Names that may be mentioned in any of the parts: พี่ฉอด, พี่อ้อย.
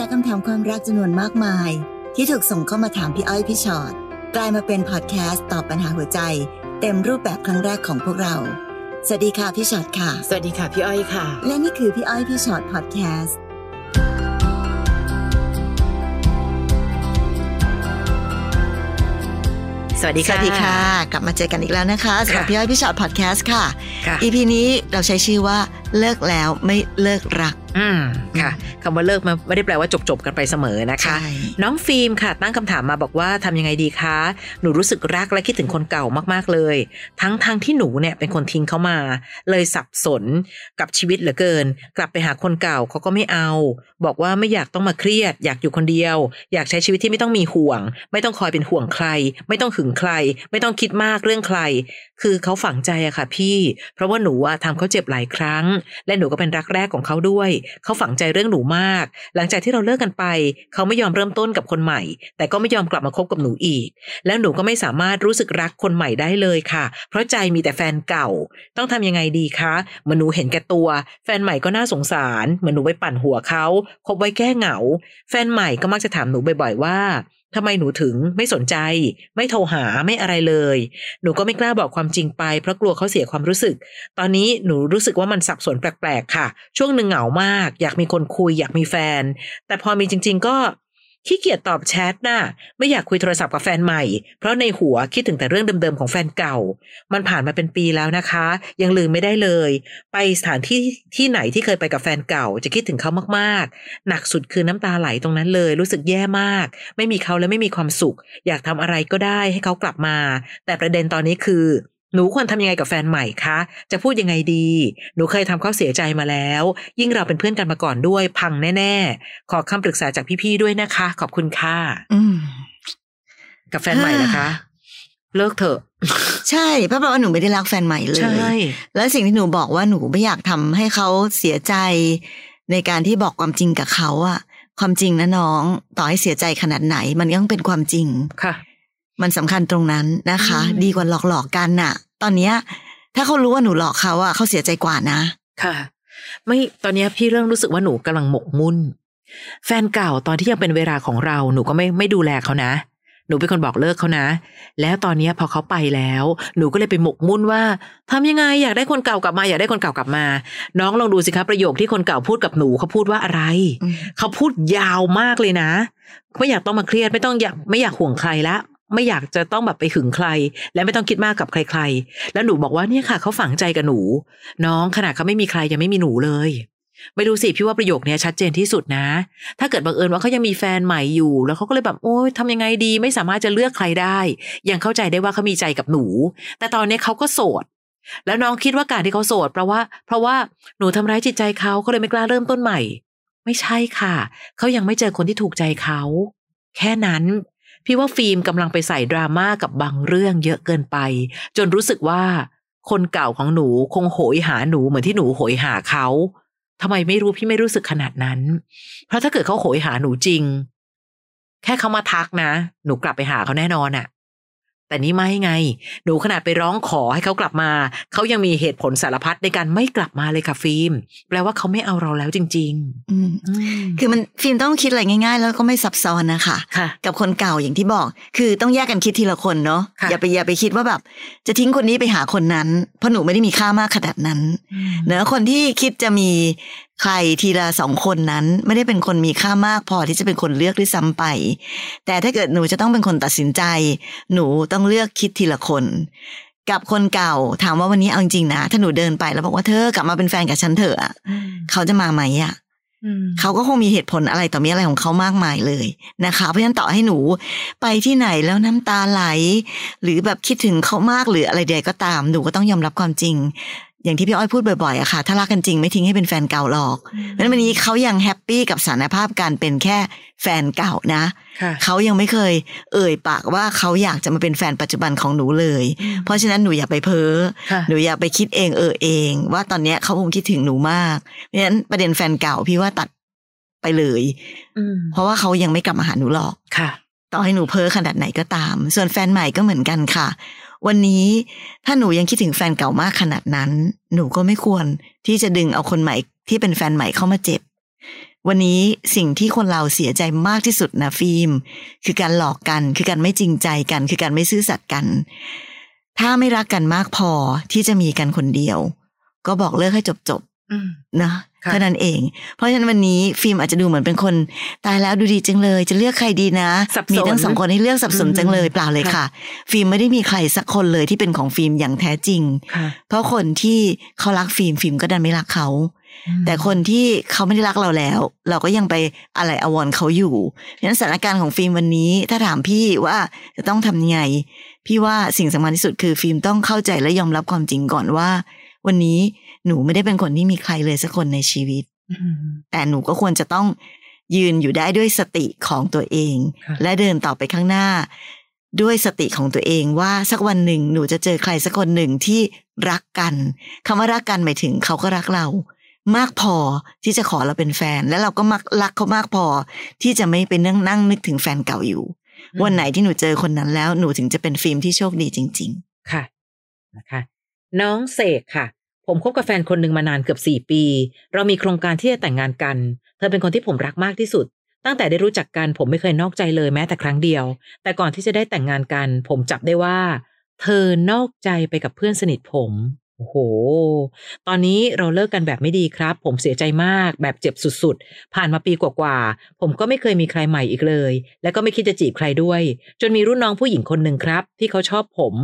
จากคำถามความรักจำนวนมากมายที่ถูกส่งเข้ามาถามพี่อ้อยพี่ชอ็อตกลายมาเป็นพอดแคสต์ตอบปัญหาหัวใจเต็มรูปแบบครั้งแรกของพวกเราสวัสดีค่ะพี่ช็อตค่ะสวัสดีค่ะพี่อ้อยค่ะและนี่คือพี่อ้อยพี่ช็อตพอดแคสต์สวัสดีค่ะสวัสดีค่ะกลับมาเจอกันอีกแล้วนะคะสำหรับพี่อ้อยพี่ช็อตพอดแคสต์ค่ะ EP นี้เราใช้ชื่อว่าเลิกแล้วไม่เลิกรักค่ะคำว่าเลิกมันไม่ได้แปลว่าจบกันไปเสมอนะคะน้องฟิล์มค่ะตั้งคำถามมาบอกว่าทำยังไงดีคะหนูรู้สึกรักและคิดถึงคนเก่ามากๆเลยทั้งที่หนูเนี่ยเป็นคนทิ้งเขามาเลยสับสนกับชีวิตเหลือเกินกลับไปหาคนเก่าเขาก็ไม่เอาบอกว่าไม่อยากต้องมาเครียดอยากอยู่คนเดียวอยากใช้ชีวิตที่ไม่ต้องมีห่วงไม่ต้องคอยเป็นห่วงใครไม่ต้องหึงใครไม่ต้องคิดมากเรื่องใครคือเขาฝังใจอะค่ะพี่เพราะว่าหนูทำเขาเจ็บหลายครั้งและหนูก็เป็นรักแรกของเขาด้วยเขาฝังใจเรื่องหนูมากหลังจากที่เราเลิกกันไปเขาไม่ยอมเริ่มต้นกับคนใหม่แต่ก็ไม่ยอมกลับมาคบกับหนูอีกแล้วหนูก็ไม่สามารถรู้สึกรักคนใหม่ได้เลยค่ะเพราะใจมีแต่แฟนเก่าต้องทำยังไงดีคะเหมือนหนูเห็นแก่ตัวแฟนใหม่ก็น่าสงสารเหมือนหนูไปปั่นหัวเขาคบไว้แก้เหงาแฟนใหม่ก็มักจะถามหนูบ่อยๆว่าทำไมหนูถึงไม่สนใจไม่โทรหาไม่อะไรเลยหนูก็ไม่กล้าบอกความจริงไปเพราะกลัวเขาเสียความรู้สึกตอนนี้หนูรู้สึกว่ามันสับสนแปลกๆค่ะช่วงนึงเหงามากอยากมีคนคุยอยากมีแฟนแต่พอมีจริงๆก็ขี้เกียจตอบแชทน่ะไม่อยากคุยโทรศัพท์กับแฟนใหม่เพราะในหัวคิดถึงแต่เรื่องเดิมๆของแฟนเก่ามันผ่านมาเป็นปีแล้วนะคะยังลืมไม่ได้เลยไปสถานที่ที่ไหนที่เคยไปกับแฟนเก่าจะคิดถึงเขามากๆหนักสุดคือน้ำตาไหลตรงนั้นเลยรู้สึกแย่มากไม่มีเขาและไม่มีความสุขอยากทำอะไรก็ได้ให้เขากลับมาแต่ประเด็นตอนนี้คือหนูควรทำยังไงกับแฟนใหม่คะจะพูดยังไงดีหนูเคยทำเขาเสียใจมาแล้วยิ่งเราเป็นเพื่อนกันมาก่อนด้วยพังแน่ๆขอคำปรึกษาจากพี่ๆด้วยนะคะขอบคุณค่ะกับแฟนใหม่นะคะเลิกเถอะใช่เพราะว่าหนูไม่ได้รักแฟนใหม่เลยใช่แล้วสิ่งที่หนูบอกว่าหนูไม่อยากทำให้เขาเสียใจในการที่บอกความจริงกับเขาอะความจริงนะน้องต่อให้เสียใจขนาดไหนมันยังเป็นความจริงค่ะมันสำคัญตรงนั้นนะคะดีกว่าหลอกๆกันน่ะตอนนี้ถ้าเขารู้ว่าหนูหลอกเขาอ่ะเขาเสียใจกว่านะค่ะไม่ตอนนี้พี่เริ่มรู้สึกว่าหนูกำลังหมกมุ่นแฟนเก่าตอนที่ยังเป็นเวลาของเราหนูก็ไม่ดูแลเขานะหนูเป็นคนบอกเลิกเขานะแล้วตอนนี้พอเขาไปแล้วหนูก็เลยไปหมกมุ่นว่าทำยังไงอยากได้คนเก่ากลับมาอยากได้คนเก่ากลับมาน้องลองดูสิคะประโยคที่คนเก่าพูดกับหนูเขาพูดว่าอะไรเขาพูดยาวมากเลยนะไม่อยากต้องมาเครียดไม่อยากห่วงใครละไม่อยากจะต้องแบบไปหึงใครและไม่ต้องคิดมากกับใครๆแล้วหนูบอกว่าเนี่ยค่ะเขาฝังใจกับหนูน้องขนาดเขาไม่มีใครยังไม่มีหนูเลยไม่รู้สิพี่ว่าประโยคนี้ชัดเจนที่สุดนะถ้าเกิดบังเอิญว่าเขายังมีแฟนใหม่อยู่แล้วเขาก็เลยแบบโอ๊ยทำยังไงดีไม่สามารถจะเลือกใครได้ยังเข้าใจได้ว่าเขามีใจกับหนูแต่ตอนนี้เขาก็โสดแล้วน้องคิดว่าการที่เขาโสดเพราะว่าหนูทำร้ายจิตใจเขาเขาเลยไม่กล้าเริ่มต้นใหม่ไม่ใช่ค่ะเขายังไม่เจอคนที่ถูกใจเขาแค่นั้นพี่ว่าฟิล์มกำลังไปใส่ดราม่ากับบางเรื่องเยอะเกินไปจนรู้สึกว่าคนเก่าของหนูคงโหยหาหนูเหมือนที่หนูโหยหาเขาทำไมไม่รู้พี่ไม่รู้สึกขนาดนั้นเพราะถ้าเกิดเขาโหยหาหนูจริงแค่เขามาทักนะหนูกลับไปหาเขาแน่นอนอะแต่นี่ไม่ไงหนูขนาดไปร้องขอให้เขากลับมาเขายังมีเหตุผลสารพัดในการไม่กลับมาเลยค่ะฟิล์มแปลว่าเขาไม่เอาเราแล้วจริงๆคือมันฟิล์มต้องคิดอะไรง่ายๆแล้วก็ไม่ซับซ้อนนะคะกับคนเก่าอย่างที่บอกคือต้องแยกกันคิดทีละคนเนาะอย่าไปคิดว่าแบบจะทิ้งคนนี้ไปหาคนนั้นเพราะหนูไม่ได้มีค่ามากขนาดนั้นเนอะคนที่คิดจะมีใครทีละสองคนนั้นไม่ได้เป็นคนมีค่ามากพอที่จะเป็นคนเลือกด้วยซ้ำไปแต่ถ้าเกิดหนูจะต้องเป็นคนตัดสินใจหนูต้องเลือกคิดทีละคนกับคนเก่าถามว่าวันนี้เอาจริงนะถ้าหนูเดินไปแล้วบอกว่าเธอกลับมาเป็นแฟนกับฉันเถอะเขาจะมาไหมอ่ะเขาก็คงมีเหตุผลอะไรต่อมีอะไรของเขามากมายเลยนะคะเพราะฉะนั้นต่อให้หนูไปที่ไหนแล้วน้ำตาไหลหรือแบบคิดถึงเขามากหรืออะไรใดก็ตามหนูก็ต้องยอมรับความจริงอย่างที่พี่อ้อยพูดบ่อยๆอะค่ะถ้ารักกันจริงไม่ทิ้งให้เป็นแฟนเก่าหรอกเพราะฉะนั้นวันนี้เขายังแฮปปี้กับสถานภาพการเป็นแค่แฟนเก่านะเขายังไม่เคยเอ่ยปากว่าเขาอยากจะมาเป็นแฟนปัจจุบันของหนูเลยเพราะฉะนั้นหนูอย่าไปเพ้อหนูอย่าไปคิดเองเองว่าตอนนี้เขาคงคิดถึงหนูมากเพราะฉะนั้นประเด็นแฟนเก่าพี่ว่าตัดไปเลยเพราะว่าเขายังไม่กลับมาหาหนูหรอกต่อให้หนูเพ้อขนาดไหนก็ตามส่วนแฟนใหม่ก็เหมือนกันค่ะวันนี้ถ้าหนูยังคิดถึงแฟนเก่ามากขนาดนั้นหนูก็ไม่ควรที่จะดึงเอาคนใหม่ที่เป็นแฟนใหม่เข้ามาเจ็บ วันนี้สิ่งที่คนเราเสียใจมากที่สุดนะฟิล์มคือการหลอกกันคือการไม่จริงใจกันคือการไม่ซื่อสัตย์กันถ้าไม่รักกันมากพอที่จะมีกันคนเดียวก็บอกเลิกให้จบๆนะเท่านั้นเองเพราะฉะนั้นวันนี้ฟิล์มอาจจะดูเหมือนเป็นคนตายแล้วดูดีจังเลยจะเลือกใครดีนะมีทั้งสองคนให้เลือกสับสนจังเลยเปล่าเลยค่ะฟิล์มไม่ได้มีใครสักคนเลยที่เป็นของฟิล์มอย่างแท้จริงเพราะคนที่เขารักฟิล์มฟิล์มก็ดันไม่รักเขาแต่คนที่เขาไม่ได้รักเราแล้วเราก็ยังไปอะไรอวรเขาอยู่เพราะฉะนั้นสถานการณ์ของฟิล์มวันนี้ถ้าถามพี่ว่าจะต้องทำยังไงพี่ว่าสิ่งสำคัญที่สุดคือฟิล์มต้องเข้าใจและยอมรับความจริงก่อนว่าวันนี้หนูไม่ได้เป็นคนที่มีใครเลยสักคนในชีวิตแต่หนูก็ควรจะต้องยืนอยู่ได้ด้วยสติของตัวเองและเดินต่อไปข้างหน้าด้วยสติของตัวเองว่าสักวันหนึ่งหนูจะเจอใครสักคนหนึ่งที่รักกันคำว่ารักกันหมายถึงเขาก็รักเรามากพอที่จะขอเราเป็นแฟนและเราก็รักเขามากพอที่จะไม่ไปนั่งนึกถึงแฟนเก่าอยู่วันไหนที่หนูเจอคนนั้นแล้วหนูถึงจะเป็นฟิล์มที่โชคดีจริงๆค่ะนะคะน้องเสกค่ะผมคบกับแฟนคนหนึ่งมานานเกือบ4ปีเรามีโครงการที่จะแต่งงานกันเธอเป็นคนที่ผมรักมากที่สุดตั้งแต่ได้รู้จักกันผมไม่เคยนอกใจเลยแม้แต่ครั้งเดียวแต่ก่อนที่จะได้แต่งงานกันผมจับได้ว่าเธอนอกใจไปกับเพื่อนสนิทผมโอ้โหตอนนี้เราเลิกกันแบบไม่ดีครับผมเสียใจมากแบบเจ็บสุดๆผ่านมาปีกว่าๆผมก็ไม่เคยมีใครใหม่อีกเลยและก็ไม่คิดจะจีบใครด้วยจนมีรุ่นน้องผู้หญิงคนหนึ่งครับที่เขาชอบผม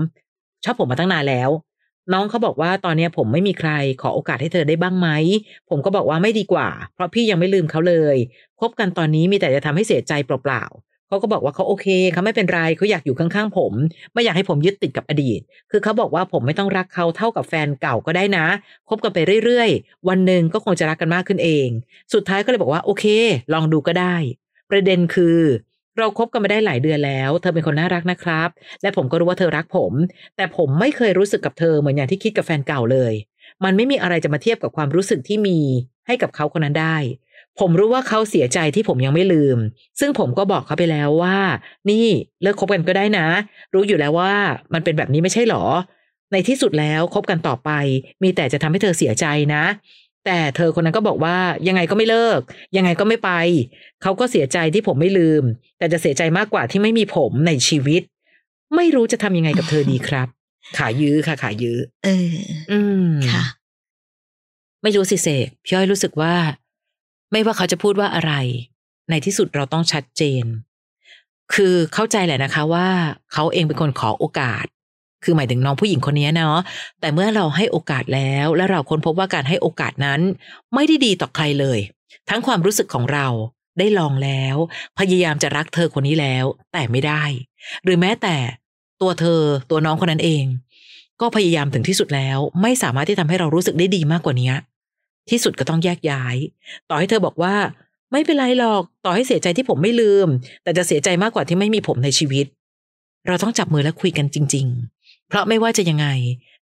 มาตั้งนานแล้วน้องเขาบอกว่าตอนนี้ผมไม่มีใครขอโอกาสให้เธอได้บ้างไหมผมก็บอกว่าไม่ดีกว่าเพราะพี่ยังไม่ลืมเขาเลยคบกันตอนนี้มีแต่จะทำให้เสียใจเปล่าๆเขาก็บอกว่าเขาโอเคเขาไม่เป็นไรเขาอยากอยู่ข้างๆผมไม่อยากให้ผมยึดติดกับอดีตคือเขาบอกว่าผมไม่ต้องรักเขาเท่ากับแฟนเก่าก็ได้นะคบกันไปเรื่อยๆวันหนึ่งก็คงจะรักกันมากขึ้นเองสุดท้ายก็เลยบอกว่าโอเคลองดูก็ได้ประเด็นคือเราคบกันมาได้หลายเดือนแล้วเธอเป็นคนน่ารักนะครับและผมก็รู้ว่าเธอรักผมแต่ผมไม่เคยรู้สึกกับเธอเหมือนอย่างที่คิดกับแฟนเก่าเลยมันไม่มีอะไรจะมาเทียบกับความรู้สึกที่มีให้กับเขาคนนั้นได้ผมรู้ว่าเขาเสียใจที่ผมยังไม่ลืมซึ่งผมก็บอกเขาไปแล้วว่านี่เลิกคบกันก็ได้นะรู้อยู่แล้วว่ามันเป็นแบบนี้ไม่ใช่หรอในที่สุดแล้วคบกันต่อไปมีแต่จะทำให้เธอเสียใจนะแต่เธอคนนั้นก็บอกว่ายังไงก็ไม่เลิกยังไงก็ไม่ไปเขาก็เสียใจที่ผมไม่ลืมแต่จะเสียใจมากกว่าที่ไม่มีผมในชีวิตไม่รู้จะทำยังไงกับเธอดีครับขายื้อค่ะขายื้อค่ะไม่รู้สิเสกพี่อ้อยรู้สึกว่าไม่ว่าเขาจะพูดว่าอะไรในที่สุดเราต้องชัดเจนคือเข้าใจแหละนะคะว่าเขาเองเป็นคนขอโอกาสคือหมายถึงน้องผู้หญิงคนนี้เนาะแต่เมื่อเราให้โอกาสแล้วและเราค้นพบว่าการให้โอกาสนั้นไม่ได้ดีต่อใครเลยทั้งความรู้สึกของเราได้ลองแล้วพยายามจะรักเธอคนนี้แล้วแต่ไม่ได้หรือแม้แต่ตัวน้องคนนั้นเองก็พยายามถึงที่สุดแล้วไม่สามารถที่ทำให้เรารู้สึกได้ดีมากกว่านี้ที่สุดก็ต้องแยกย้ายต่อให้เธอบอกว่าไม่เป็นไรหรอกต่อให้เสียใจที่ผมไม่ลืมแต่จะเสียใจมากกว่าที่ไม่มีผมในชีวิตเราต้องจับมือและคุยกันจริงๆเพราะไม่ว่าจะยังไง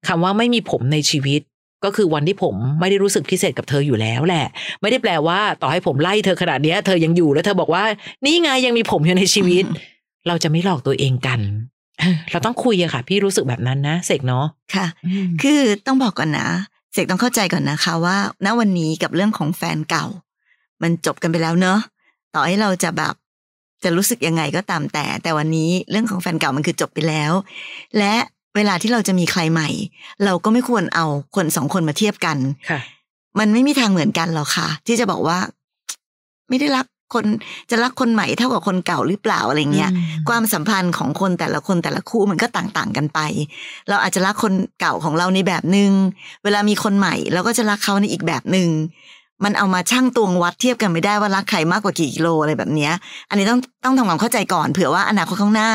คำว่าไม่มีผมในชีวิตก็คือวันที่ผมไม่ได้รู้สึกพิเศษกับเธออยู่แล้วแหละไม่ได้แปลว่าต่อให้ผมไล่เธอขนาดนี้เธอยังอยู่แล้วเธอบอกว่านี่ไงยังมีผมอยู่ในชีวิตเราจะไม่หลอกตัวเองกันเราต้องคุยอะค่ะพี่รู้สึกแบบนั้นนะเสกเนาะค่ะคือต้องบอกก่อนนะเสกต้องเข้าใจก่อนนะคะว่าณวันนี้กับเรื่องของแฟนเก่ามันจบกันไปแล้วเนอะต่อให้เราจะแบบจะรู้สึกยังไงก็ตามแต่วันนี้เรื่องของแฟนเก่ามันคือจบไปแล้วและเวลาที่เราจะมีใครใหม่เราก็ไม่ควรเอาคนสองคนมาเทียบกันมันไม่มีทางเหมือนกันหรอกค่ะที่จะบอกว่าไม่ได้รักคนจะรักคนใหม่เท่ากับคนเก่าหรือเปล่าอะไรเงี้ยความสัมพันธ์ของคนแต่ละคู่มันก็ต่างๆกันไปเราอาจจะรักคนเก่าของเราในแบบนึงเวลามีคนใหม่เราก็จะรักเขาในอีกแบบนึงมันเอามาชั่งตวงวัดเทียบกันไม่ได้ว่ารักใครมากกว่ากี่กิโลอะไรแบบนี้อันนี้ต้องทำความเข้าใจก่อนเผื่อว่าอนาคตข้างหน้า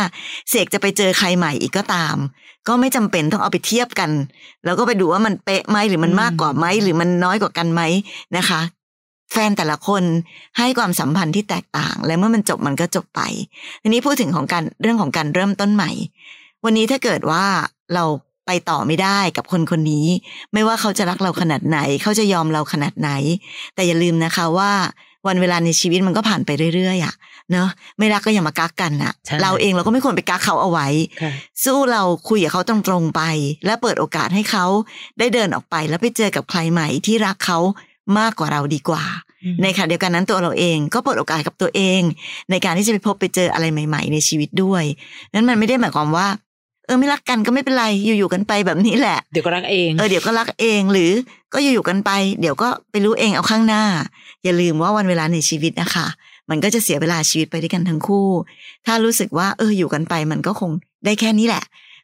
เสกจะไปเจอใครใหม่อีกก็ตามก็ไม่จำเป็นต้องเอาไปเทียบกันแล้วก็ไปดูว่ามันเป๊ะไหมหรือมันมากกว่าไหมหรือมันน้อยกว่ากันไหมนะคะแฟนแต่ละคนให้ความสัมพันธ์ที่แตกต่างและเมื่อมันจบมันก็จบไปทีนี้พูดถึงของการเรื่องของการเริ่มต้นใหม่วันนี้ถ้าเกิดว่าเราไปต่อไม่ได้กับคนคนนี้ไม่ว่าเขาจะรักเราขนาดไหนเขาจะยอมเราขนาดไหนแต่อย่าลืมนะคะว่าวันเวลาในชีวิตมันก็ผ่านไปเรื่อยๆอ่ะเนอะไม่รักก็อย่ามากักกันอ่ะเราเองเราก็ไม่ควรไปกักเขาเอาไว้สู้เราคุยกับเขาตรงๆไปและเปิดโอกาสให้เขาได้เดินออกไปแล้วไปเจอกับใครใหม่ที่รักเขามากกว่าเราดีกว่า ในขณะเดียวกันนั้นตัวเราเองก็เปิดโอกาสกับตัวเองในการที่จะไปพบไปเจออะไรใหม่ๆในชีวิตด้วยนั้นมันไม่ได้หมายความว่าไม่รักกันก็ไม่เป็นไรอยู่ๆกันไปแบบนี้แหละเดี๋ยวก็รักเองเดี๋ยวก็รักเองหรือก็อยู่ๆกันไปเดี๋ยวก็ไปรู้เองเอาข้างหน้าอย่าลืมว่าวันเวลาในชีวิตนะคะมันก็จะเสียเวลาชีวิตไปด้วยกันทั้งคู่ถ้ารู้สึกว่าอยู่กันไปมันก็คงได้แค่นี้แหละ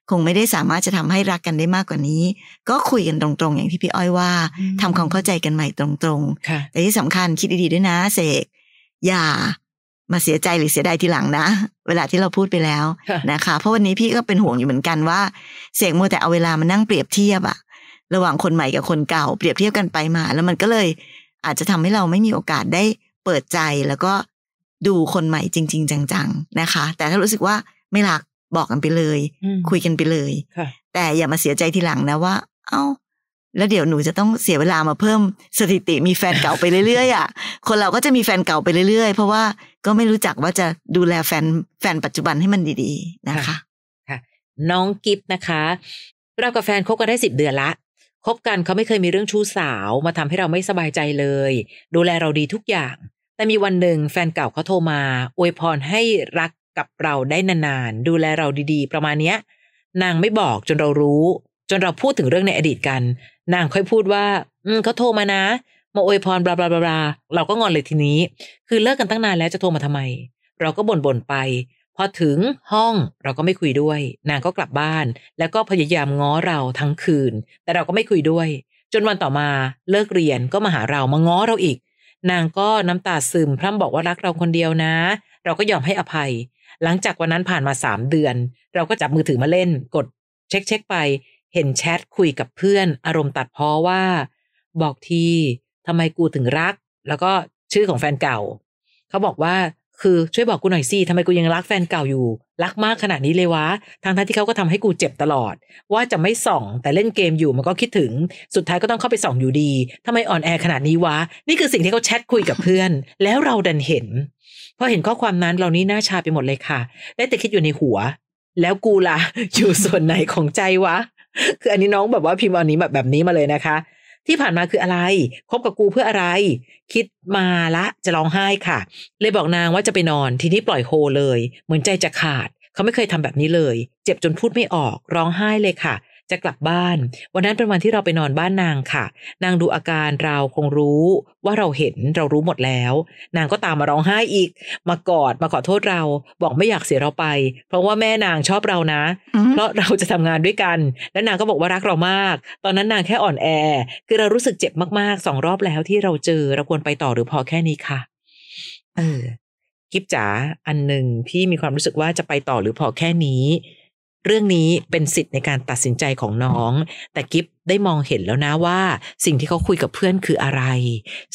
คงไม่ได้สามารถจะทำให้รักกันได้มากกว่านี้ก็คุยกันตรงๆอย่างที่พี่อ้อยว่าทำความเข้าใจกันใหม่ตรงๆแต่ที่สำคัญคิดดีๆด้วยนะเสกอย่ามาเสียใจหรือเสียดายทีหลังนะเวลาที่เราพูดไปแล้วนะคะเพราะวันนี้พี่ก็เป็นห่วงอยู่เหมือนกันว่าเสกมัวแต่เอาเวลามานั่งเปรียบเทียบระหว่างคนใหม่กับคนเก่าเปรียบเทียบกันไปมาแล้วมันก็เลยอาจจะทำให้เราไม่มีโอกาสได้เปิดใจแล้วก็ดูคนใหม่จริงๆจังๆนะคะแต่ถ้ารู้สึกว่าไม่รักบอกกันไปเลยคุยกันไปเลยแต่อย่ามาเสียใจทีหลังนะว่าเอ้าแล้วเดี๋ยวหนูจะต้องเสียเวลามาเพิ่มสถิติมีแฟนเก่าไปเรื่อยๆคนเราก็จะมีแฟนเก่าไปเรื่อยๆเพราะว่าก็ไม่รู้จักว่าจะดูแลแฟนปัจจุบันให้มันดีๆนะคะค่ะน้องกิฟต์นะคะเรากับแฟนคบกันได้10 เดือนละคบกันเขาไม่เคยมีเรื่องชู้สาวมาทำให้เราไม่สบายใจเลยดูแลเราดีทุกอย่างแต่มีวันหนึ่งแฟนเก่าเขาโทรมาอวยพรให้รักกับเราได้นานๆดูแลเราดีๆประมาณเนี้ยนางไม่บอกจนเรารู้จนเราพูดถึงเรื่องในอดีตกันนางค่อยพูดว่าเขาโทรมานะมาอวยพรบลาบลาเราก็งอนเลยทีนี้คือเลิกกันตั้งนานแล้วจะโทรมาทำไมเราก็บ่นไปพอถึงห้องเราก็ไม่คุยด้วยนางก็กลับบ้านแล้วก็พยายามง้อเราทั้งคืนแต่เราก็ไม่คุยด้วยจนวันต่อมาเลิกเรียนก็มาหาเรามาง้อเราอีกนางก็น้ำตาซึมพร่ำบอกว่ารักเราคนเดียวนะเราก็ยอมให้อภัยหลังจากวันนั้นผ่านมา3 เดือนเราก็จับมือถือมาเล่นกดเช็คไปเห็นแชทคุยกับเพื่อนอารมณ์ตัดพ้อว่าบอกทีทำไมกูถึงรักแล้วก็ชื่อของแฟนเก่าเขาบอกว่าคือช่วยบอกกูหน่อยสิทำไมกูยังรักแฟนเก่าอยู่รักมากขนาดนี้เลยวะทั้งที่เขาก็ทำให้กูเจ็บตลอดว่าจะไม่ส่องแต่เล่นเกมอยู่มันก็คิดถึงสุดท้ายก็ต้องเข้าไปส่องอยู่ดีทำไมอ่อนแอขนาดนี้วะนี่คือสิ่งที่เขาแชทคุยกับเพื่อนแล้วเราดันเห็นพอเห็นข้อความนั้นเรานี่หน้าชาไปหมดเลยค่ะได้แต่คิดอยู่ในหัวแล้วกูล่ะอยู่ส่วนไหนของใจวะคืออันนี้น้องแบบว่าพิมพ์อันนี้แบบนี้มาเลยนะคะที่ผ่านมาคืออะไรคบกับกูเพื่ออะไรคิดมาละจะร้องไห้ค่ะเลยบอกนางว่าจะไปนอนทีนี้ปล่อยโฮเลยเหมือนใจจะขาดเขาไม่เคยทำแบบนี้เลยเจ็บจนพูดไม่ออกร้องไห้เลยค่ะจะกลับบ้านวันนั้นเป็นวันที่เราไปนอนบ้านนางค่ะนางดูอาการเราคงรู้ว่าเราเห็นเรารู้หมดแล้วนางก็ตามมาร้องไห้อีกมากอดมาขอโทษเราบอกไม่อยากเสียเราไปเพราะว่าแม่นางชอบเรานะเพราะเราจะทำงานด้วยกันแล้วนางก็บอกว่ารักเรามากตอนนั้นนางแค่อ่อนแอคือเรารู้สึกเจ็บมากๆ2 รอบแล้วที่เราเจอเราควรไปต่อหรือพอแค่นี้ค่ะกิ๊บจ๋าอันนึงพี่มีความรู้สึกว่าจะไปต่อหรือพอแค่นี้เรื่องนี้เป็นสิทธิ์ในการตัดสินใจของน้องแต่กิ๊บได้มองเห็นแล้วนะว่าสิ่งที่เขาคุยกับเพื่อนคืออะไร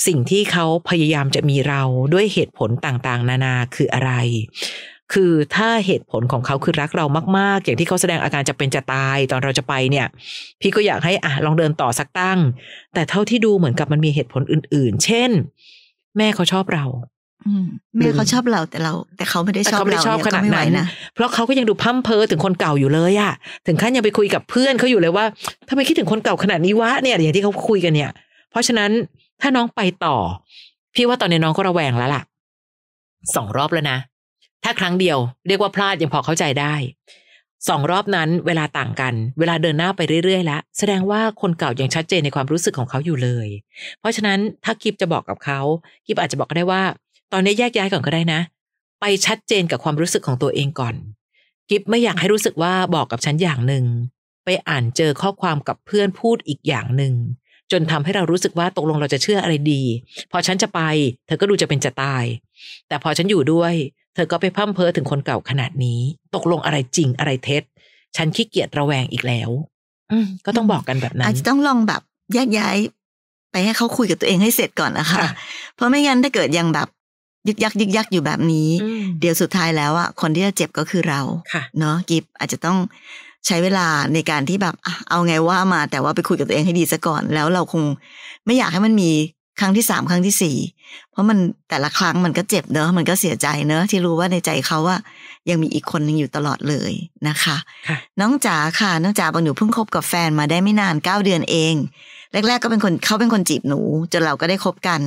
สิ่งที่เขาพยายามจะมีเราด้วยเหตุผลต่างๆนานาคืออะไรคือถ้าเหตุผลของเขาคือรักเรามากๆอย่างที่เขาแสดงอาการจะเป็นจะตายตอนเราจะไปเนี่ยพี่ก็อยากให้ลองเดินต่อสักตั้งแต่เท่าที่ดูเหมือนกับมันมีเหตุผลอื่นๆเช่นแม่เขาชอบเราแม่เขาชอบเราแต่เขาไม่ได้ชอบเราขนาดนั้นนะเพราะเขาก็ยังดูพั่มเพ้อถึงคนเก่าอยู่เลยอะถึงขั้นยังไปคุยกับเพื่อนเขาอยู่เลยว่าทำไมคิดถึงคนเก่าขนาดนี้วะเนี่ยอย่างที่เขาคุยกันเนี่ยเพราะฉะนั้นถ้าน้องไปต่อพี่ว่าตอนนี้น้องก็ระแวงแล้วล่ะ2 รอบแล้วนะถ้าครั้งเดียวเรียกว่าพลาดยังพอเข้าใจได้2 รอบนั้นเวลาต่างกันเวลาเดินหน้าไปเรื่อยๆแล้วแสดงว่าคนเก่ายังชัดเจนในความรู้สึกของเขาอยู่เลยเพราะฉะนั้นถ้ากิ๊บจะบอกกับเขากิ๊บอาจจะบอกได้ว่าตอนนี้แยกย้ายก่อนก็ได้นะไปชัดเจนกับความรู้สึกของตัวเองก่อนกิ๊บไม่อยากให้รู้สึกว่าบอกกับฉันอย่างหนึ่งไปอ่านเจอข้อความกับเพื่อนพูดอีกอย่างหนึ่งจนทำให้เรารู้สึกว่าตกลงเราจะเชื่ออะไรดีพอฉันจะไปเธอก็ดูจะเป็นจะตายแต่พอฉันอยู่ด้วยเธอก็ไปพั่มเพ้อถึงคนเก่าขนาดนี้ตกลงอะไรจริงอะไรเท็จฉันขี้เกียจระแวงอีกแล้วก็ต้องบอกกันแบบนั้นอาจจะต้องลองแบบแยกย้ายไปให้เขาคุยกับตัวเองให้เสร็จก่อนนะคะเพราะไม่งั้นถ้าเกิดยังแบบยึกยักอยู่แบบนี้เดี๋ยวสุดท้ายแล้วอะคนที่จะเจ็บก็คือเราเนาะกิฟอาจจะต้องใช้เวลาในการที่แบบเอาไงว่ามาแต่ว่าไปคุยกับตัวเองให้ดีซะก่อนแล้วเราคงไม่อยากให้มันมีครั้งที่3ครั้งที่4เพราะมันแต่ละครั้งมันก็เจ็บเนอะมันก็เสียใจเนอะที่รู้ว่าในใจเขาว่ายังมีอีกคนนึงอยู่ตลอดเลยนะคะน้องจ๋าค่ะน้องจ๋าบอกหนูเพิ่งคบกับแฟนมาได้ไม่นาน9 เดือนเองแรกๆก็เป็นคนจีบหนูจนเราก็ได้คบกัน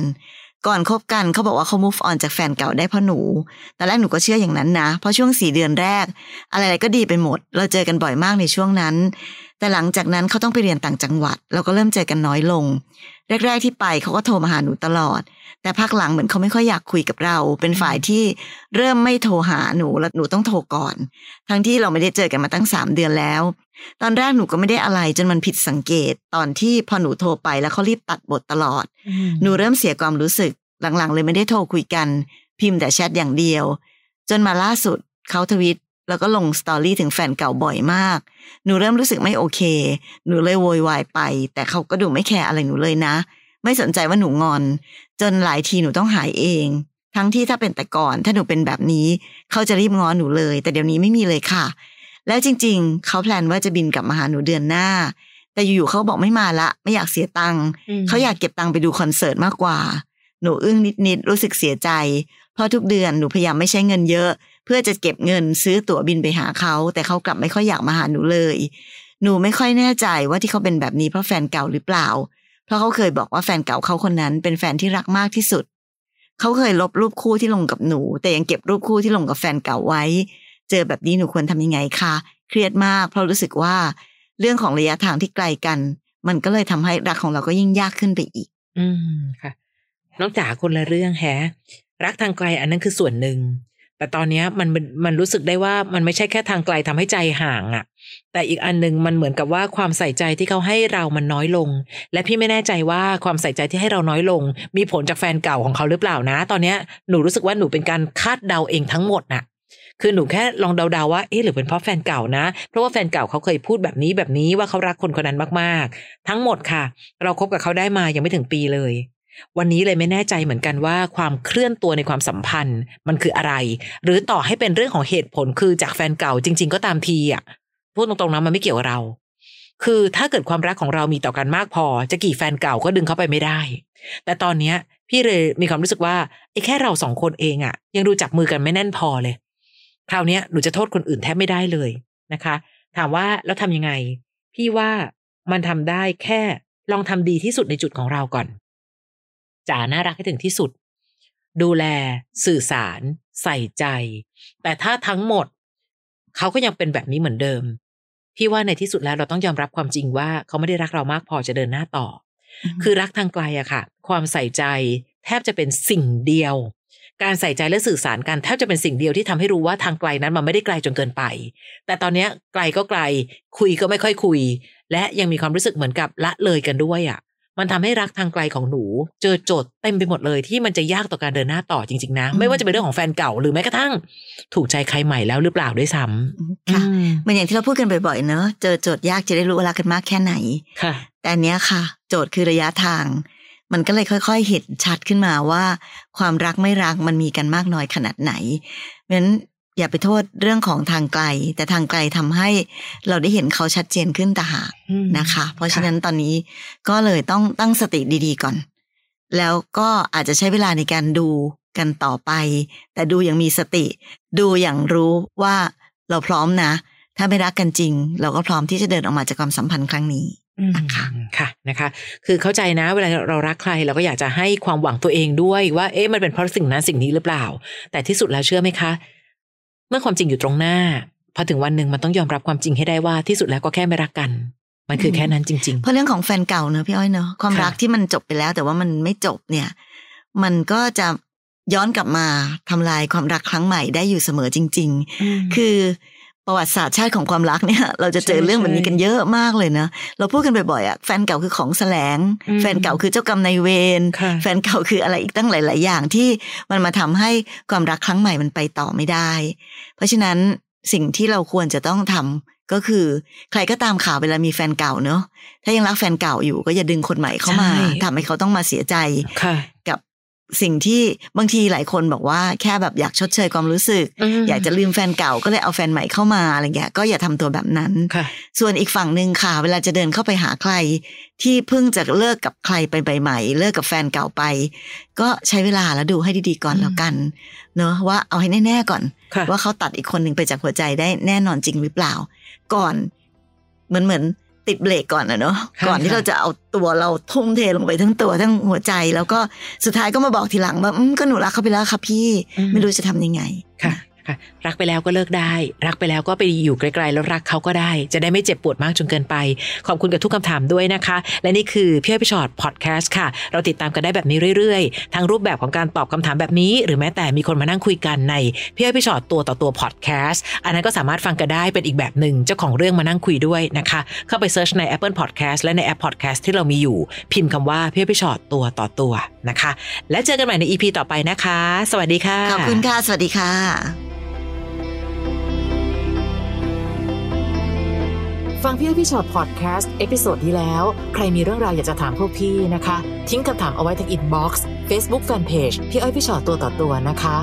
ก่อนคบกันเขาบอกว่าเขา move on จากแฟนเก่าได้เพราะหนูตอนแรกหนูก็เชื่ออย่างนั้นนะเพราะช่วง4เดือนแรกอะไรๆก็ดีไปหมดเราเจอกันบ่อยมากในช่วงนั้นแต่หลังจากนั้นเขาต้องไปเรียนต่างจังหวัดเราก็เริ่มเจอกันน้อยลงแรกๆที่ไปเขาก็โทรมาหาหนูตลอดแต่พักหลังเหมือนเขาไม่ค่อยอยากคุยกับเราเป็นฝ่ายที่เริ่มไม่โทรหาหนูแล้วหนูต้องโทรก่อนทั้งที่เราไม่ได้เจอกันมาตั้ง3เดือนแล้วตอนแรกหนูก็ไม่ได้อะไรจนมันผิดสังเกตตอนที่พอหนูโทรไปแล้วเขารีบตัดบทตลอดหนูเริ่มเสียความรู้สึกหลังๆเลยไม่ได้โทรคุยกันพิมพ์แต่แชทอย่างเดียวจนมาล่าสุดเขาทวีตแล้วก็ลงสตอรี่ถึงแฟนเก่าบ่อยมากหนูเริ่มรู้สึกไม่โอเคหนูเลยโวยวายไปแต่เขาก็ดูไม่แคร์อะไรหนูเลยนะไม่สนใจว่าหนูงอนจนหลายทีหนูต้องหายเองทั้งที่ถ้าเป็นแต่ก่อนถ้าหนูเป็นแบบนี้เขาจะรีบงอนหนูเลยแต่เดี๋ยวนี้ไม่มีเลยค่ะแล้วจริงๆเขาแพลนว่าจะบินกลับมาหาหนูเดือนหน้าแต่อยู่ๆเขาบอกไม่มาละไม่อยากเสียตังค์เขาอยากเก็บตังค์ไปดูคอนเสิร์ตมากกว่าหนูอึ้งนิดๆรู้สึกเสียใจเพราะทุกเดือนหนูพยายามไม่ใช้เงินเยอะเพื่อจะเก็บเงินซื้อตั๋วบินไปหาเขาแต่เขากลับไม่ค่อยอยากมาหาหนูเลยหนูไม่ค่อยแน่ใจว่าที่เขาเป็นแบบนี้เพราะแฟนเก่าหรือเปล่าเพราะเขาเคยบอกว่าแฟนเก่าเขาคนนั้นเป็นแฟนที่รักมากที่สุดเขาเคยลบรูปคู่ที่ลงกับหนูแต่ยังเก็บรูปคู่ที่ลงกับแฟนเก่าไว้เจอแบบนี้หนูควรทำยังไงคะเครียดมากเพราะรู้สึกว่าเรื่องของระยะทางที่ไกลกันมันก็เลยทำให้รักของเราก็ยิ่งยากขึ้นไปอีกค่ะน้องจ๋าคนละเรื่องแฮะรักทางไกลอันนั้นคือส่วนหนึ่งแต่ตอนนี้มันรู้สึกได้ว่ามันไม่ใช่แค่ทางไกลทำให้ใจห่างอ่ะแต่อีกอันนึงมันเหมือนกับว่าความใส่ใจที่เขาให้เรามันน้อยลงและพี่ไม่แน่ใจว่าความใส่ใจที่ให้เราน้อยลงมีผลจากแฟนเก่าของเขาหรือเปล่านะตอนนี้หนูรู้สึกว่าหนูเป็นการคาดเดาเองทั้งหมดน่ะคือหนูแค่ลองเดาๆว่าหรือเป็นเพราะแฟนเก่านะเพราะว่าแฟนเก่าเขาเคยพูดแบบนี้ว่าเขารักคนคนนั้นมากๆทั้งหมดค่ะเราคบกับเขาได้มายังไม่ถึงปีเลยวันนี้เลยไม่แน่ใจเหมือนกันว่าความเคลื่อนตัวในความสัมพันธ์มันคืออะไรหรือต่อให้เป็นเรื่องของเหตุผลคือจากแฟนเก่าจริงๆก็ตามทีอ่ะพูดตรงๆนะมันไม่เกี่ยวกับเราคือถ้าเกิดความรักของเรามีต่อกันมากพอจะกี่แฟนเก่าก็ดึงเขาไปไม่ได้แต่ตอนนี้พี่เลยมีความรู้สึกว่าแค่เราสองคนเองอ่ะยังดูจับมือกันไม่แน่นพอเลยคราวนี้หนูจะโทษคนอื่นแทบไม่ได้เลยนะคะถามว่าแล้วทำยังไงพี่ว่ามันทำได้แค่ลองทำดีที่สุดในจุดของเราก่อนจ๋าน่ารักให้ถึงที่สุดดูแลสื่อสารใส่ใจแต่ถ้าทั้งหมดเขาก็ยังเป็นแบบนี้เหมือนเดิมพี่ว่าในที่สุดแล้วเราต้องยอมรับความจริงว่าเขาไม่ได้รักเรามากพอจะเดินหน้าต่อ คือรักทางไกลอะค่ะความใส่ใจแทบจะเป็นสิ่งเดียวการใส่ใจและสื่อสารกันแทบจะเป็นสิ่งเดียวที่ทำให้รู้ว่าทางไกลนั้นมันไม่ได้ไกลจนเกินไปแต่ตอนนี้ไกลก็ไกลคุยก็ไม่ค่อยคุยและยังมีความรู้สึกเหมือนกับละเลยกันด้วยอะมันทำให้รักทางไกลของหนูเจอโจทย์เต็มไปหมดเลยที่มันจะยากต่อการเดินหน้าต่อจริงๆนะไม่ว่าจะเป็นเรื่องของแฟนเก่าหรือแม้กระทั่งถูกใจใครใหม่แล้วหรือเปล่าด้วยซ้ำค่ะเหมือนอย่างที่เราพูดกันบ่อยๆเนอะเจอโจทย์ยากจะได้รู้ว่ารักกันมากแค่ไหนค่ะแต่อันเนี้ยค่ะโจทย์คือระยะทางมันก็เลยค่อยๆเห็นชัดขึ้นมาว่าความรักไม่รักมันมีกันมากน้อยขนาดไหนเพราะฉะนั้นอย่าไปโทษเรื่องของทางไกลแต่ทางไกลทำให้เราได้เห็นเขาชัดเจนขึ้นต่างหากนะคะเพราะฉะนั้นตอนนี้ก็เลยต้องตั้งสติดีๆก่อนแล้วก็อาจจะใช้เวลาในการดูกันต่อไปแต่ดูอย่างมีสติดูอย่างรู้ว่าเราพร้อมนะถ้าไม่รักกันจริงเราก็พร้อมที่จะเดินออกมาจากความสัมพันธ์ครั้งนี้ค่ะนะคะคือเข้าใจนะเวลาเรารักใครเราก็อยากจะให้ความหวังตัวเองด้วยว่ามันเป็นเพราะสิ่งนั้นสิ่งนี้หรือเปล่าแต่ที่สุดแล้วเชื่อไหมคะเมื่อความจริงอยู่ตรงหน้าพอถึงวันหนึ่งมันต้องยอมรับความจริงให้ได้ว่าที่สุดแล้วก็แค่ไม่รักกันมันคือแค่นั้นจริงๆเพราะเรื่องของแฟนเก่าเนอะพี่อ้อยเนอะความรักที่มันจบไปแล้วแต่ว่ามันไม่จบเนี่ยมันก็จะย้อนกลับมาทำลายความรักครั้งใหม่ได้อยู่เสมอจริงๆคือประวัติศาสตร์ชาติของความรักเนี่ยเราจะเจอเรื่องแบบนี้กันเยอะมากเลยนะเราพูดกันบ่อยๆอ่ะแฟนเก่าคือของแสลงแฟนเก่าคือเจ้ากรรมนายเวรแฟนเก่าคืออะไรอีกตั้งหลายๆอย่างที่มันมาทำให้ความรักครั้งใหม่มันไปต่อไม่ได้เพราะฉะนั้นสิ่งที่เราควรจะต้องทำก็คือใครก็ตามข่าวเวลามีแฟนเก่าเนอะถ้ายังรักแฟนเก่าอยู่ก็อย่าดึงคนใหม่เข้ามาทำให้เขาต้องมาเสียใจกับสิ่งที่บางทีหลายคนบอกว่าแค่แบบอยากชดเชยความรู้สึกอยากจะลืมแฟนเก่าก็เลยเอาแฟนใหม่เข้ามาอะไรเงี้ยก็อย่าทำตัวแบบนั้นส่วนอีกฝั่งนึงค่ะเวลาจะเดินเข้าไปหาใครที่เพิ่งจะเลิกกับใครไปใหม่เลิกกับแฟนเก่าไปก็ใช้เวลาแล้วดูให้ดีๆก่อนแล้วกันเนาะว่าเอาให้แน่ๆก่อนว่าเขาตัดอีกคนนึงไปจากหัวใจได้แน่นอนจริงหรือเปล่าก่อนเหมือน ติดเบรกก่อนนะเนาะก่อนที่เราจะเอาตัวเราทุ่มเทลงไปทั้งตัวทั้งหัวใจแล้วก็สุดท้ายก็มาบอกทีหลังว่าก็หนูรักเขาไปแล้วค่ะพี่ไม่รู้จะทำยังไงค่ะรักไปแล้วก็เลิกได้รักไปแล้วก็ไปอยู่ไกลๆแล้วรักเขาก็ได้จะได้ไม่เจ็บปวดมากจนเกินไปขอบคุณกับทุกคำถามด้วยนะคะและนี่คือพี่อ้อยพี่ชอตพอดแคสต์ค่ะเราติดตามกันได้แบบนี้เรื่อยๆทั้งรูปแบบของการตอบคำถามแบบนี้หรือแม้แต่มีคนมานั่งคุยกันในพี่อ้อยพี่ชอตตัวต่อตัวพอดแคสต์อันนั้นก็สามารถฟังกันได้เป็นอีกแบบหนึ่งเจ้าของเรื่องมานั่งคุยด้วยนะคะเข้าไปเซิร์ชใน Apple Podcast และในแอป Podcast ที่เรามีอยู่พิมพ์คำว่าพี่อ้อยพี่ชอตตัวต่อตัวนะคะและเจอกันใหม่ใน EP ต่อไปนะคะสวัสดีค่ะขอบคุณค่ะสวัสดีค่ะฟังพี่อ้อยพี่ชอตพอดแคสต์เอพิโซดที่แล้วใครมีเรื่องราวอยากจะถามพวกพี่นะคะทิ้งคำถามเอาไว้ทางอินบ็อกซ์ Facebook Fanpage พี่อ้อยพี่ชอตตัวต่อตัวนะคะ